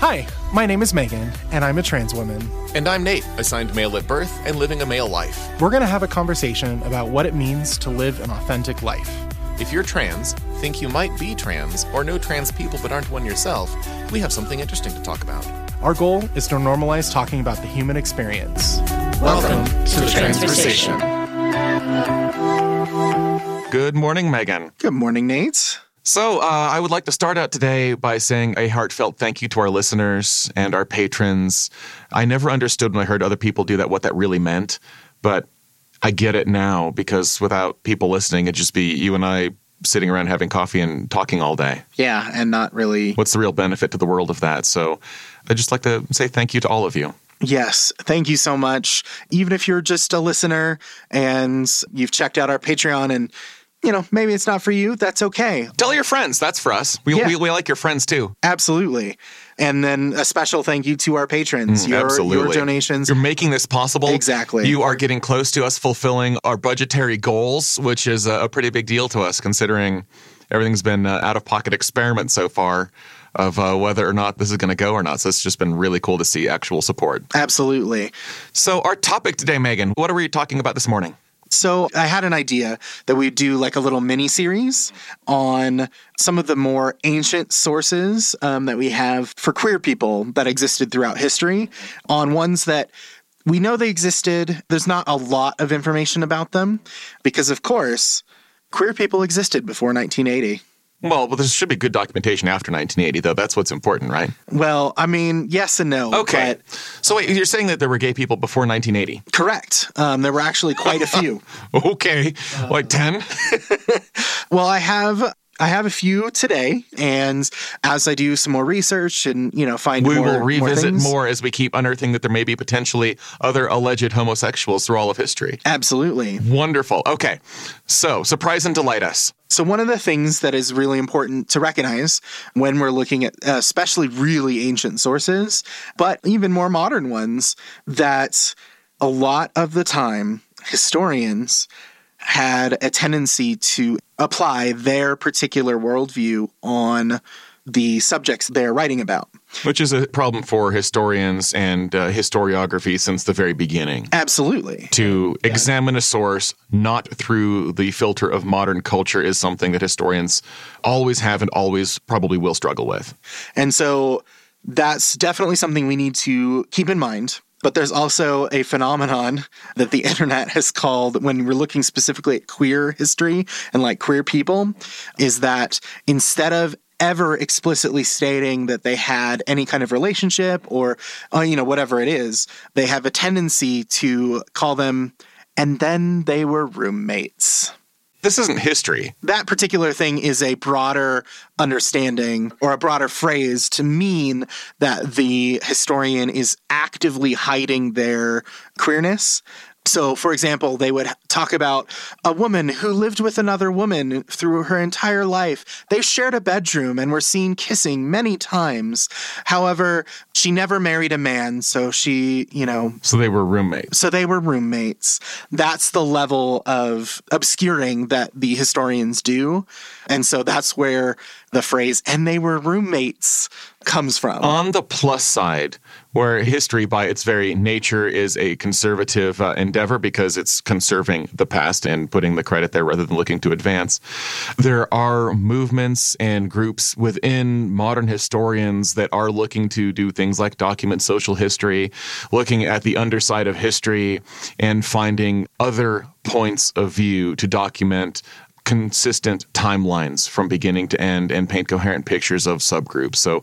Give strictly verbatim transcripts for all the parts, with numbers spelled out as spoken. Hi, my name is Meagan, and I'm a trans woman. And I'm Nate, assigned male at birth and living a male life. We're going to have a conversation about what it means to live an authentic life. If you're trans, think you might be trans, or know trans people but aren't one yourself, we have something interesting to talk about. Our goal is to normalize talking about the human experience. Welcome, Welcome to, to the Transversation. Transversation. Good morning, Meagan. Good morning, Nate. So, uh, I would like to start out today by saying a heartfelt thank you to our listeners and our patrons. I never understood when I heard other people do that what that really meant, but I get it now because without people listening, it'd just be you and I sitting around having coffee and talking all day. Yeah, and not really... What's the real benefit to the world of that? So, I'd just like to say thank you to all of you. Yes. Thank you so much. Even if you're just a listener and you've checked out our Patreon and... You know, maybe it's not for you. That's okay. Tell your friends. That's for us. We yeah. we, we like your friends, too. Absolutely. And then a special thank you to our patrons. Mm, your, absolutely. Your donations. You're making this possible. Exactly. You are getting close to us fulfilling our budgetary goals, which is a pretty big deal to us, considering everything's been an out-of-pocket experiment so far of uh, whether or not this is going to go or not. So it's just been really cool to see actual support. Absolutely. So our topic today, Meagan, what are we talking about this morning? So I had an idea that we'd do like a little mini-series on some of the more ancient sources um, that we have for queer people that existed throughout history, on ones that we know they existed. There's not a lot of information about them because, of course, queer people existed before nineteen eighty. Well, but there should be good documentation after nineteen eighty, though. That's what's important, right? Well, I mean, yes and no. Okay. But... So wait, you're saying that there were gay people before nineteen eighty? Correct. Um, there were actually quite a few. Okay. Uh... Like ten? Well, I have... I have a few today, and as I do some more research and, you know, find we more We will revisit more, more as we keep unearthing that there may be potentially other alleged homosexuals through all of history. Absolutely. Wonderful. Okay. So, surprise and delight us. So one of the things that is really important to recognize when we're looking at especially really ancient sources, but even more modern ones, that a lot of the time historians had a tendency to apply their particular worldview on the subjects they're writing about. Which is a problem for historians and uh, historiography since the very beginning. Absolutely. To yeah. examine a source not through the filter of modern culture is something that historians always have and always probably will struggle with. And so that's definitely something we need to keep in mind. But there's also a phenomenon that the internet has called, when we're looking specifically at queer history and like queer people, is that instead of ever explicitly stating that they had any kind of relationship or, uh, you know, whatever it is, they have a tendency to call them, and then they were roommates. This isn't history. That particular thing is a broader understanding or a broader phrase to mean that the historian is actively hiding their queerness. So, for example, they would talk about a woman who lived with another woman through her entire life. They shared a bedroom and were seen kissing many times. However, she never married a man, so she, you know... So they were roommates. So they were roommates. That's the level of obscuring that the historians do. And so that's where the phrase, and they were roommates, comes from. On the plus side... Where history, by its very nature, is a conservative uh, endeavor because it's conserving the past and putting the credit there rather than looking to advance. There are movements and groups within modern historians that are looking to do things like document social history, looking at the underside of history, and finding other points of view to document consistent timelines from beginning to end and paint coherent pictures of subgroups. So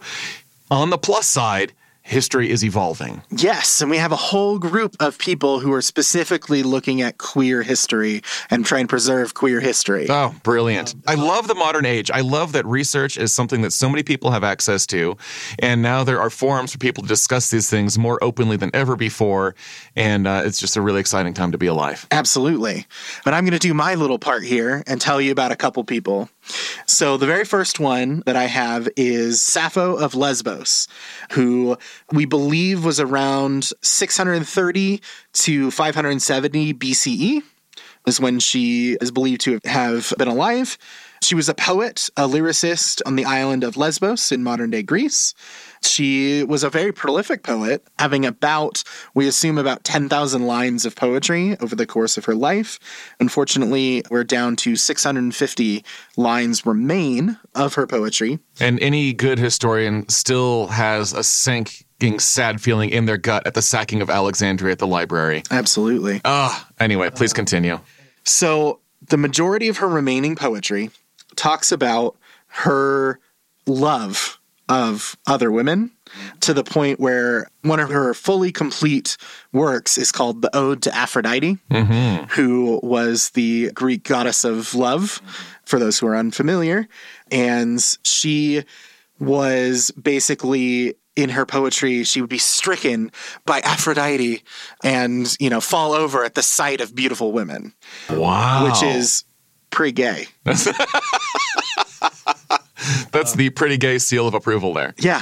on the plus side... History is evolving. Yes, and we have a whole group of people who are specifically looking at queer history and trying to preserve queer history. Oh, brilliant. I love the modern age. I love that research is something that so many people have access to, and now there are forums for people to discuss these things more openly than ever before, and uh, it's just a really exciting time to be alive. Absolutely. But I'm going to do my little part here and tell you about a couple people. So the very first one that I have is Sappho of Lesbos, who we believe was around six thirty to five seventy B C E is when she is believed to have been alive. She was a poet, a lyricist on the island of Lesbos in modern-day Greece. She was a very prolific poet, having about, we assume, about ten thousand lines of poetry over the course of her life. Unfortunately, we're down to six hundred fifty lines remain of her poetry. And any good historian still has a sink sad feeling in their gut at the sacking of Alexandria at the library. Absolutely. Ah, oh, anyway, please continue. So the majority of her remaining poetry talks about her love of other women, to the point where one of her fully complete works is called the Ode to Aphrodite, mm-hmm. who was the Greek goddess of love, for those who are unfamiliar. And she was basically... in her poetry, she would be stricken by Aphrodite and, you know, fall over at the sight of beautiful women. Wow. Which is pretty gay. That's, That's um, the pretty gay seal of approval there. Yeah.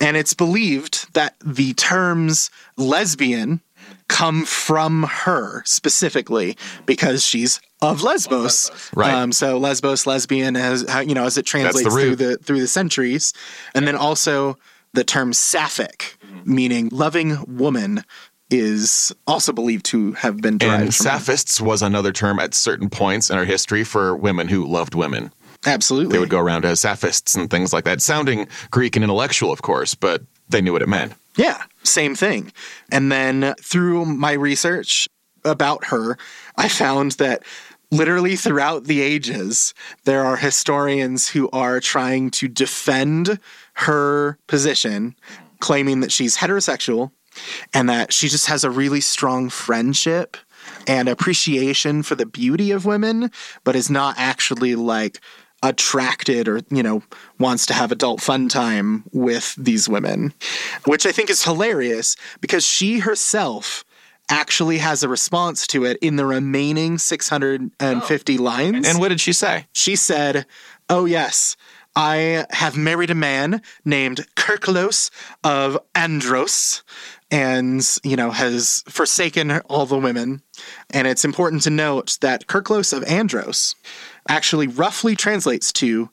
And it's believed that the terms lesbian come from her specifically because she's of Lesbos. Right. Um, so Lesbos, lesbian, as, you know, as it translates the through the through the centuries. And then also... the term sapphic, meaning loving woman, is also believed to have been derived and from sapphists her. Was another term at certain points in our history for women who loved women. Absolutely. They would go around as sapphists and things like that, sounding Greek and intellectual, of course, but they knew what it meant. Yeah, same thing. And then through my research about her, I found that literally throughout the ages, there are historians who are trying to defend her position, claiming that she's heterosexual and that she just has a really strong friendship and appreciation for the beauty of women, but is not actually like attracted or, you know, wants to have adult fun time with these women, which I think is hilarious because she herself actually has a response to it in the remaining six hundred fifty oh. lines. And what did she say? She said, "Oh, yes, I have married a man named Kirklos of Andros and, you know, has forsaken all the women." And it's important to note that Kirklos of Andros actually roughly translates to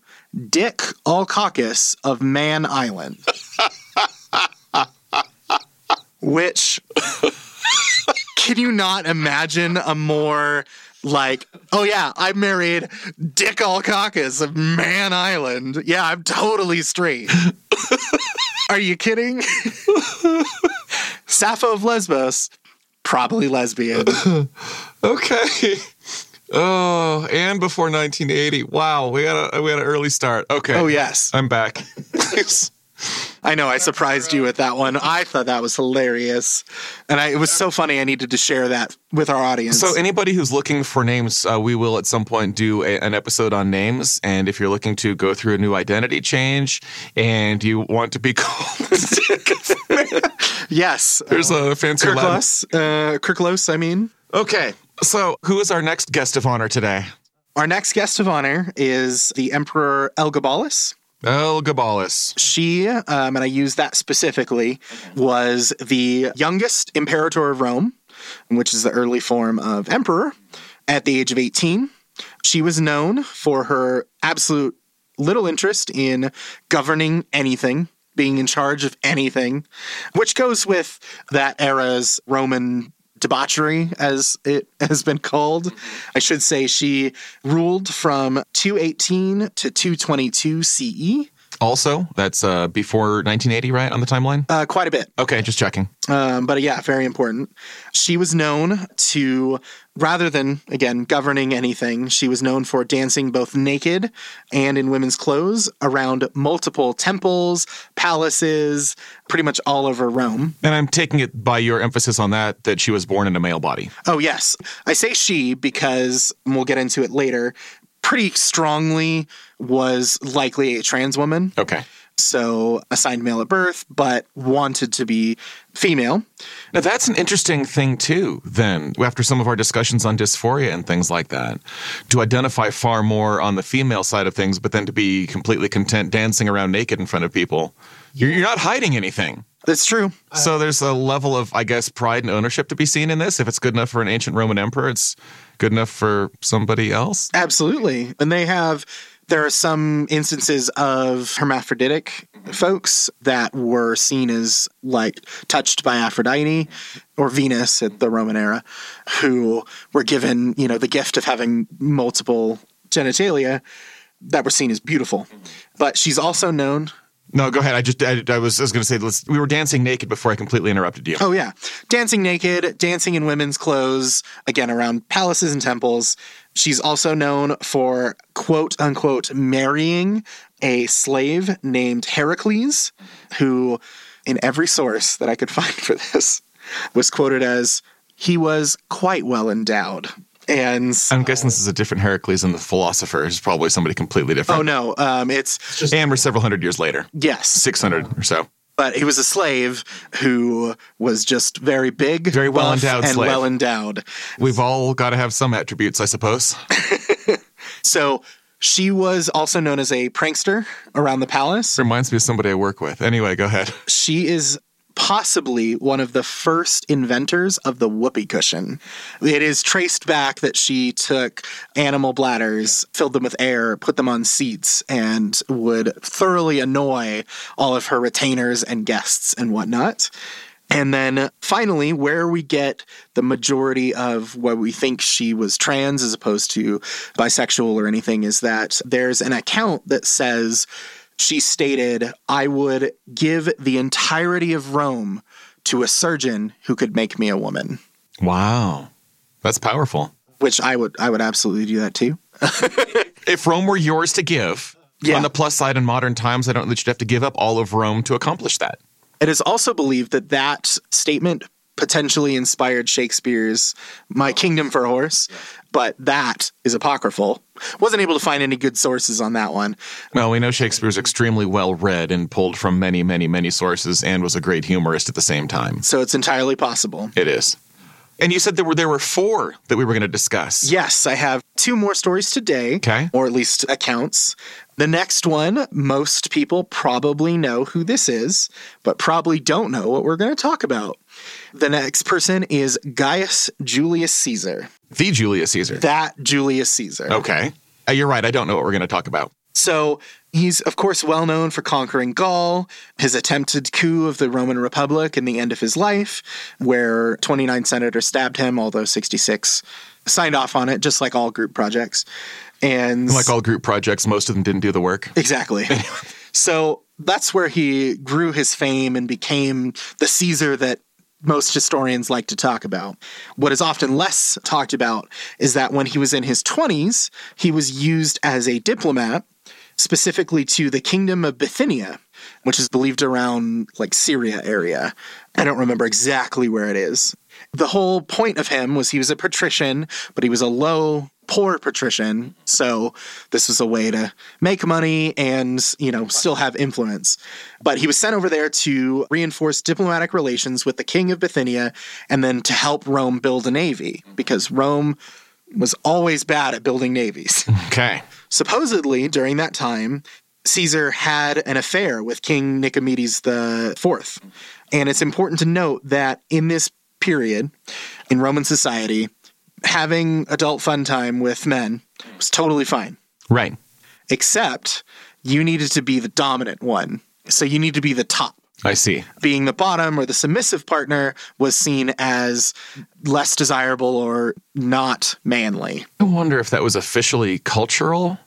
Dick Alcaucus of Man Island. Which... can you not imagine a more, like, oh, yeah, I married Dick Alcaucus of Man Island. Yeah, I'm totally straight. Are you kidding? Sappho of Lesbos, probably lesbian. Okay. Oh, and before nineteen eighty. Wow, we had a, we had an early start. Okay. Oh, yes. I'm back. I know, I surprised you with that one. I thought that was hilarious. And I, it was so funny, I needed to share that with our audience. So anybody who's looking for names, uh, we will at some point do a, an episode on names. And if you're looking to go through a new identity change and you want to be called... yes. There's a fancy Kirklos, Latin. Uh, Kirklos, I mean. Okay. So who is our next guest of honor today? Our next guest of honor is the Emperor Elagabalus. Elagabalus. She, um, and I use that specifically, was the youngest imperator of Rome, which is the early form of emperor, at the age of eighteen. She was known for her absolute little interest in governing anything, being in charge of anything, which goes with that era's Roman debauchery, as it has been called. I should say she ruled from two eighteen to two twenty-two C E. Also, that's uh, before nineteen eighty, right, on the timeline? Uh, quite a bit. Okay, just checking. Um, but yeah, very important. She was known to, rather than, again, governing anything, she was known for dancing both naked and in women's clothes around multiple temples, palaces, pretty much all over Rome. And I'm taking it by your emphasis on that, that she was born in a male body. Oh, yes. I say she because, and we'll get into it later, pretty strongly was likely a trans woman. Okay. So assigned male at birth, but wanted to be female. Now, that's an interesting thing, too, then, after some of our discussions on dysphoria and things like that, to identify far more on the female side of things, but then to be completely content dancing around naked in front of people. You're, you're not hiding anything. That's true. So there's a level of, I guess, pride and ownership to be seen in this. If it's good enough for an ancient Roman emperor, it's good enough for somebody else. Absolutely. And they have There are some instances of hermaphroditic folks that were seen as, like, touched by Aphrodite or Venus at the Roman era, who were given, you know, the gift of having multiple genitalia that were seen as beautiful. But she's also known... No, go ahead. I just I, I was I was going to say let's, we were dancing naked before I completely interrupted you. Oh, yeah. Dancing naked, dancing in women's clothes, again, around palaces and temples. She's also known for, quote, unquote, marrying a slave named Hercules, who, in every source that I could find for this, was quoted as, he was quite well endowed. And I'm guessing this is a different Heracles than the philosopher. It's probably somebody completely different. Oh, no. Um, it's, it's just, and we're several hundred years later. Yes. six hundred or so. But he was a slave who was just very big, very well endowed, and slave. well endowed. We've all got to have some attributes, I suppose. So she was also known as a prankster around the palace. Reminds me of somebody I work with. Anyway, go ahead. She is possibly one of the first inventors of the whoopee cushion. It is traced back that she took animal bladders, filled them with air, put them on seats, and would thoroughly annoy all of her retainers and guests and whatnot. And then finally, where we get the majority of what we think she was trans as opposed to bisexual or anything is that there's an account that says... She stated, I would give the entirety of Rome to a surgeon who could make me a woman. Wow. That's powerful. Which I would I would absolutely do that too. If Rome were yours to give, yeah. On the plus side in modern times, I don't think you'd have to give up all of Rome to accomplish that. It is also believed that that statement potentially inspired Shakespeare's My Kingdom for a Horse, but that is apocryphal. Wasn't able to find any good sources on that one. Well, we know Shakespeare's extremely well-read and pulled from many, many, many sources and was a great humorist at the same time. So it's entirely possible. It is. And you said there were there were four that we were going to discuss. Yes, I have two more stories today, okay. Or at least accounts. The next one, most people probably know who this is, but probably don't know what we're going to talk about. The next person is Gaius Julius Caesar. The Julius Caesar. That Julius Caesar. Okay. Uh, you're right. I don't know what we're going to talk about. So he's, of course, well known for conquering Gaul, his attempted coup of the Roman Republic in the end of his life, where twenty-nine senators stabbed him, although sixty-six signed off on it, just like all group projects. And like all group projects, most of them didn't do the work. Exactly. So that's where he grew his fame and became the Caesar that most historians like to talk about. What is often less talked about is that when he was in his twenties, he was used as a diplomat, specifically to the kingdom of Bithynia, which is believed around like Syria area. I don't remember exactly where it is. The whole point of him was he was a patrician, but he was a low, poor patrician. So this was a way to make money and, you know, still have influence. But he was sent over there to reinforce diplomatic relations with the king of Bithynia and then to help Rome build a navy, because Rome was always bad at building navies. Okay. Supposedly, during that time, Caesar had an affair with King Nicomedes the fourth. And it's important to note that in this period, in Roman society, having adult fun time with men was totally fine. Right. Except you needed to be the dominant one. So you need to be the top. I see. Being the bottom or the submissive partner was seen as less desirable or not manly. I wonder if that was officially cultural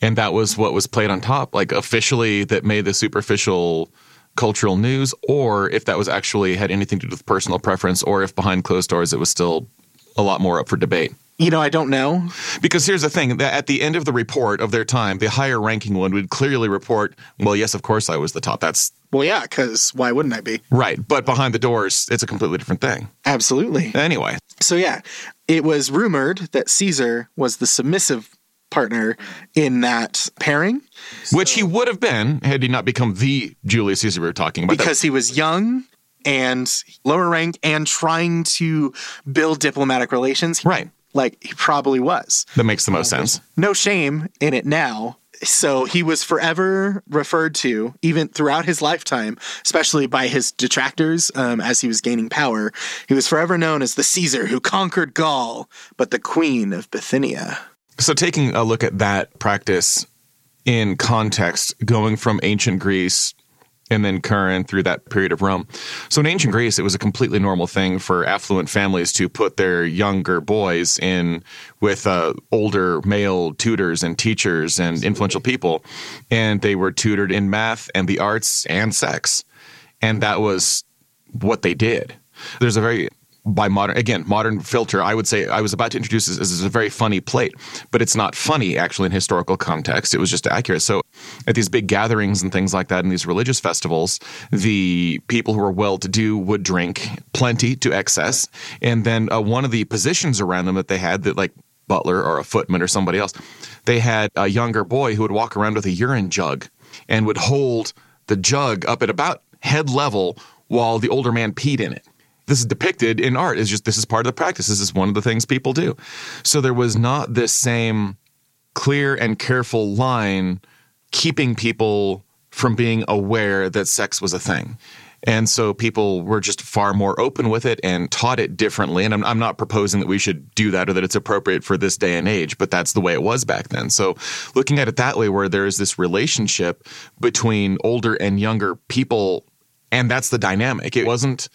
and that was what was played on top, like officially that made the superficial cultural news, or if that was actually had anything to do with personal preference, or if behind closed doors it was still a lot more up for debate. You know, I don't know. Because here's the thing, that at the end of the report of their time, the higher ranking one would clearly report, well, yes, of course I was the top. That's Well, yeah, because why wouldn't I be? Right. But behind the doors, it's a completely different thing. Absolutely. Anyway. So, yeah, it was rumored that Caesar was the submissive partner in that pairing. So, which he would have been had he not become the Julius Caesar we were talking about. Because that. He was young and lower rank and trying to build diplomatic relations. Right. Like, he probably was. That makes the most sense. No shame in it now. So he was forever referred to, even throughout his lifetime, especially by his detractors um, as he was gaining power. He was forever known as the Caesar who conquered Gaul, but the Queen of Bithynia. So taking a look at that practice in context, going from ancient Greece and then current through that period of Rome. So in ancient Greece, it was a completely normal thing for affluent families to put their younger boys in with uh, older male tutors and teachers and influential people. And they were tutored in math and the arts and sex. And that was what they did. There's a very... by modern, again, modern filter, I would say I was about to introduce this as a very funny plate, but it's not funny actually in historical context. It was just accurate. So at these big gatherings and things like that, in these religious festivals, the people who were well-to-do would drink plenty to excess. And then uh, one of the positions around them that they had, that like butler or a footman or somebody else, they had a younger boy who would walk around with a urine jug and would hold the jug up at about head level while the older man peed in it. This is depicted in art. It's just, this is part of the practice. This is one of the things people do. So there was not this same clear and careful line keeping people from being aware that sex was a thing. And so people were just far more open with it and taught it differently. And I'm, I'm not proposing that we should do that or that it's appropriate for this day and age, but that's the way it was back then. So looking at it that way, where there is this relationship between older and younger people, and that's the dynamic. It wasn't...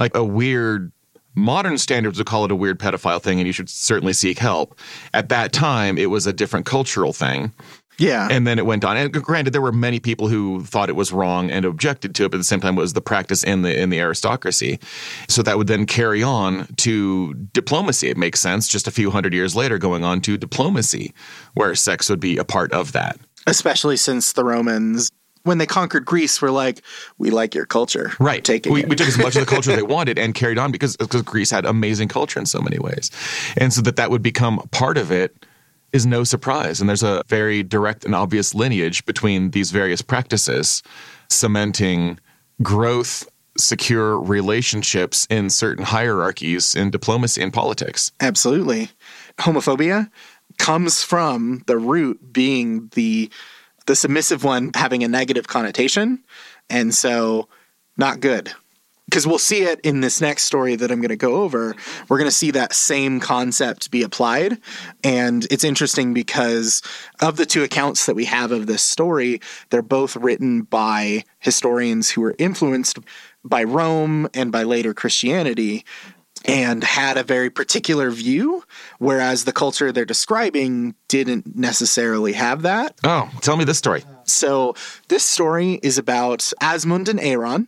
like a weird, modern standards would call it a weird pedophile thing, and you should certainly seek help. At that time, it was a different cultural thing. Yeah. And then it went on. And granted, there were many people who thought it was wrong and objected to it, but at the same time, it was the practice in the in the aristocracy. So that would then carry on to diplomacy. It makes sense, just a few hundred years later, going on to diplomacy, where sex would be a part of that. Especially since the Romans... when they conquered Greece, we're like, we like your culture. Right. We, we took as much of the culture they wanted and carried on because, because Greece had amazing culture in so many ways. And so that that would become part of it is no surprise. And there's a very direct and obvious lineage between these various practices, cementing growth, secure relationships in certain hierarchies, in diplomacy and politics. Absolutely. Homophobia comes from the root being the... the submissive one having a negative connotation, and so not good. Because we'll see it in this next story that I'm going to go over. We're going to see that same concept be applied, and it's interesting because of the two accounts that we have of this story, they're both written by historians who were influenced by Rome and by later Christianity, and had a very particular view, whereas the culture they're describing didn't necessarily have that. Oh, tell me this story. So this story is about Asmund and Aaron.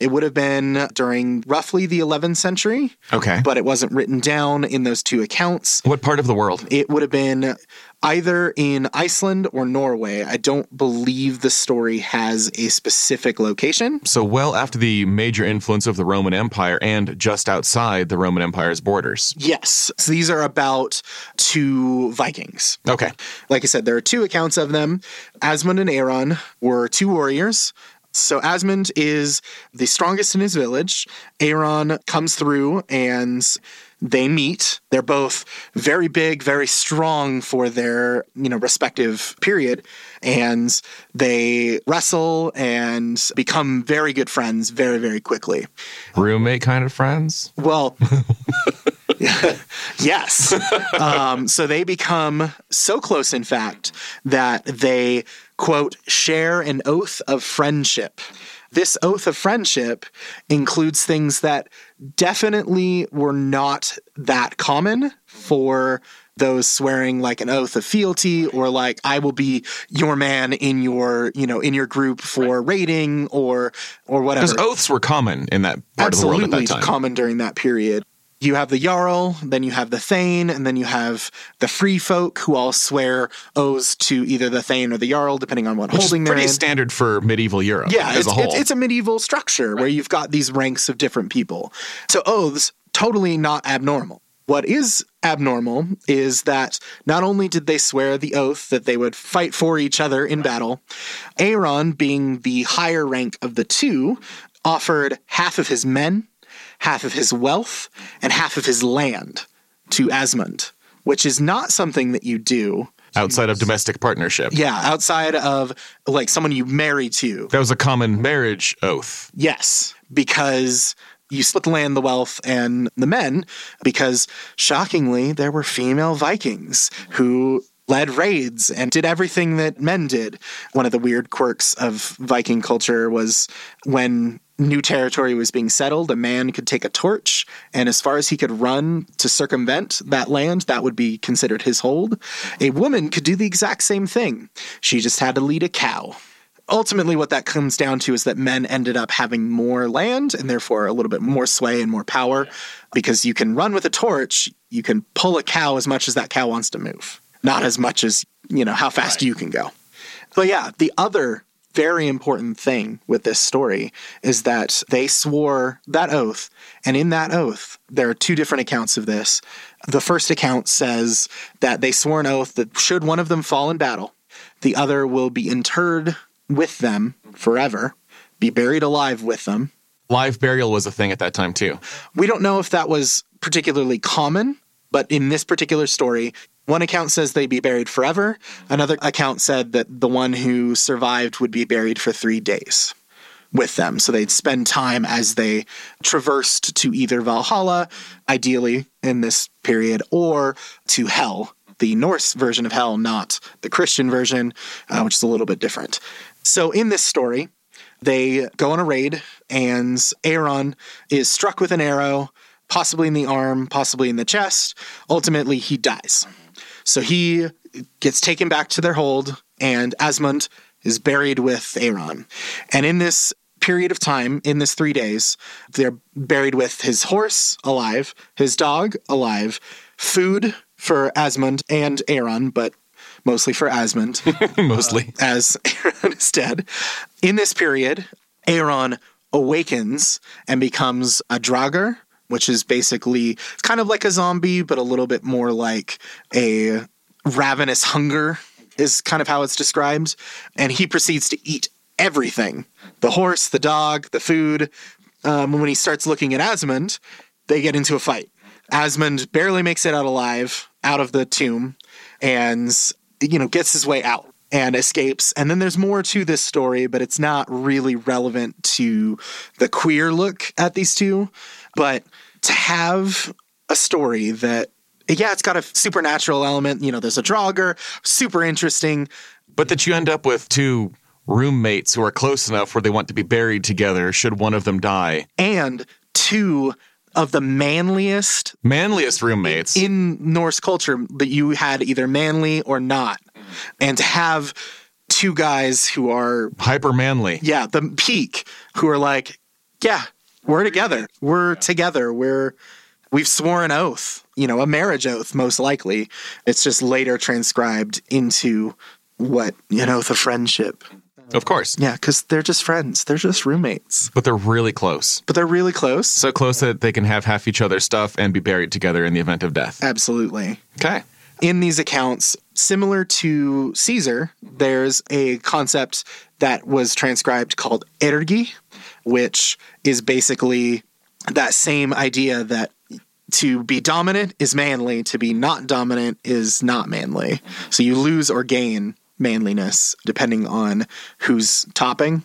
It would have been during roughly the eleventh century. Okay. But it wasn't written down in those two accounts. What part of the world? It would have been either in Iceland or Norway. I don't believe the story has a specific location. So well after the major influence of the Roman Empire and just outside the Roman Empire's borders. Yes. So these are about two Vikings. Okay. Like I said, there are two accounts of them. Asmund and Aaron were two warriors. So Asmund is the strongest in his village. Aaron comes through and they meet. They're both very big, very strong for their, you know, respective period. And they wrestle and become very good friends very, very quickly. Roommate kind of friends? Well... yes. Um, so they become so close, in fact, that they, quote, share an oath of friendship. This oath of friendship includes things that definitely were not that common for those swearing like an oath of fealty, or like, I will be your man in your, you know, in your group for right. raiding or or whatever. Because oaths were common in that part Absolutely of the world at that time. Common during that period. You have the Jarl, then you have the Thane, and then you have the free folk who all swear oaths to either the Thane or the Jarl, depending on what Which holding they're in. Which is pretty standard for medieval Europe yeah, as it's, a whole. It's, it's a medieval structure right. where you've got these ranks of different people. So oaths, totally not abnormal. What is abnormal is that not only did they swear the oath that they would fight for each other in right. battle, Aaron, being the higher rank of the two, offered half of his men, half of his wealth, and half of his land to Asmund, which is not something that you do. Outside of domestic partnership. Yeah, outside of, like, someone you marry to. That was a common marriage oath. Yes, because you split the land, the wealth, and the men, because, shockingly, there were female Vikings who led raids and did everything that men did. One of the weird quirks of Viking culture was when new territory was being settled, a man could take a torch, and as far as he could run to circumvent that land, that would be considered his hold. A woman could do the exact same thing. She just had to lead a cow. Ultimately, what that comes down to is that men ended up having more land and therefore a little bit more sway and more power, because you can run with a torch, you can pull a cow as much as that cow wants to move, not as much as, you know, how fast right. you can go. But yeah, the other very important thing with this story is that they swore that oath. And in that oath, there are two different accounts of this. The first account says that they swore an oath that should one of them fall in battle, the other will be interred with them forever, be buried alive with them. Live burial was a thing at that time too. We don't know if that was particularly common, but in this particular story, one account says they'd be buried forever. Another account said that the one who survived would be buried for three days with them. So they'd spend time as they traversed to either Valhalla, ideally in this period, or to Hel, the Norse version of Hel, not the Christian version, uh, which is a little bit different. So in this story, they go on a raid, and Aaron is struck with an arrow, possibly in the arm, possibly in the chest. Ultimately, he dies. So he gets taken back to their hold, and Asmund is buried with Aaron. And in this period of time, in this three days, they're buried with his horse alive, his dog alive, food for Asmund and Aaron, but mostly for Asmund. Mostly. Uh, as Aaron is dead. In this period, Aaron awakens and becomes a draugr, which is basically kind of like a zombie, but a little bit more like a ravenous hunger is kind of how it's described. And he proceeds to eat everything. The horse, the dog, the food. Um, when he starts looking at Asmund, they get into a fight. Asmund barely makes it out alive, out of the tomb, and, you know, gets his way out and escapes. And then there's more to this story, but it's not really relevant to the queer look at these two. But to have a story that, yeah, it's got a supernatural element. You know, there's a draugr, super interesting. But that you end up with two roommates who are close enough where they want to be buried together should one of them die. And two of the manliest... Manliest roommates. In Norse culture, that you had either manly or not. And to have two guys who are... Hyper manly. Yeah, the peak, who are like, yeah, we're together. We're together. We're... We've sworn an oath. You know, a marriage oath, most likely. It's just later transcribed into what, an oath of friendship. Of course. Yeah, because they're just friends. They're just roommates. But they're really close. But they're really close. So close that they can have half each other's stuff and be buried together in the event of death. Absolutely. Okay. In these accounts, similar to Caesar, there's a concept that was transcribed called ergi, which is basically that same idea that to be dominant is manly, to be not dominant is not manly. So you lose or gain manliness depending on who's topping,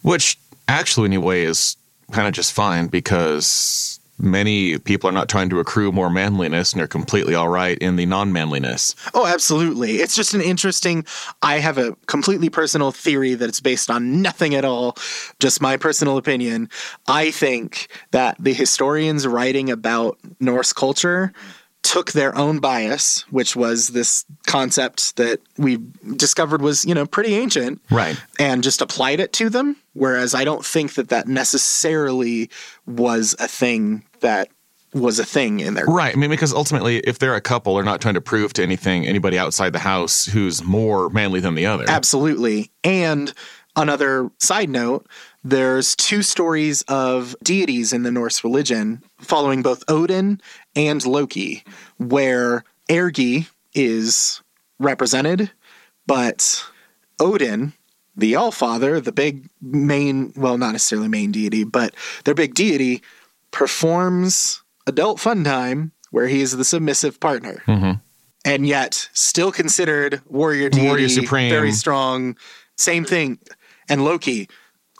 which actually in a way is kind of just fine, because many people are not trying to accrue more manliness and are completely all right in the non-manliness. Oh, absolutely. It's just an interesting, I have a completely personal theory that it's based on nothing at all, just my personal opinion. I think that the historians writing about Norse culture took their own bias, which was this concept that we discovered was, you know, pretty ancient. Right. And just applied it to them. Whereas I don't think that that necessarily was a thing that was a thing in their... Right. I mean, because ultimately, if they're a couple, they're not trying to prove to anything, anybody outside the house who's more manly than the other. Absolutely. And another side note, there's two stories of deities in the Norse religion following both Odin and Loki, where ergi is represented, but Odin, the All-Father, the big main, well, not necessarily main deity, but their big deity, performs adult fun time where he is the submissive partner. Mm-hmm. And yet still considered warrior deity, warrior supreme, very strong, same thing. And Loki,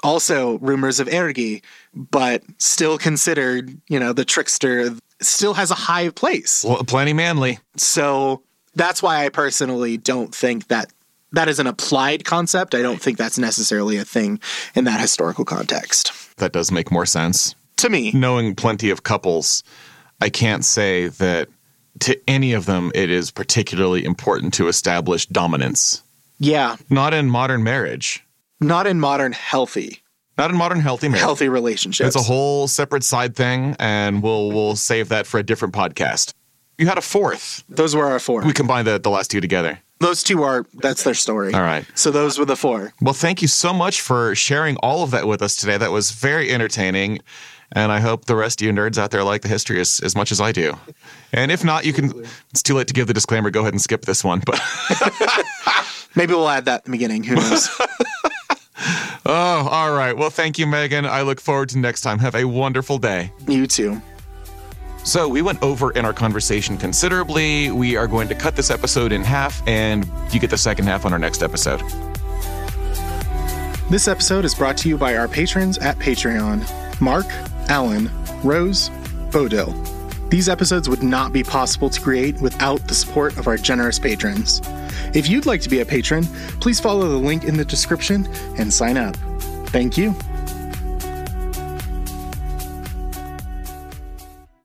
also rumors of ergi, but still considered, you know, the trickster, still has a high place. Well, plenty manly. So That's why I personally don't think that that is an applied concept. I don't think that's necessarily a thing in that historical context. That does make more sense. To me. Knowing plenty of couples, I can't say that to any of them it is particularly important to establish dominance. Yeah. Not in modern marriage. Not in modern healthy. Not in modern healthy marriage. Healthy relationships. It's a whole separate side thing, and we'll we'll save that for a different podcast. You had a fourth. Those were our four. We combined the, the last two together. Those two are, that's their story. All right. So those were the four. Well, thank you so much for sharing all of that with us today. That was very entertaining. And I hope the rest of you nerds out there like the history as, as much as I do. And if not, you can, it's too late to give the disclaimer. Go ahead and skip this one. But maybe we'll add that in the beginning. Who knows? Oh, all right. Well, thank you, Meagan. I look forward to next time. Have a wonderful day. You too. So we went over in our conversation considerably. We are going to cut this episode in half, and you get the second half on our next episode. This episode is brought to you by our patrons at Patreon, Mark, Alan, Rose, Bodil. These episodes would not be possible to create without the support of our generous patrons. If you'd like to be a patron, please follow the link in the description and sign up. Thank you.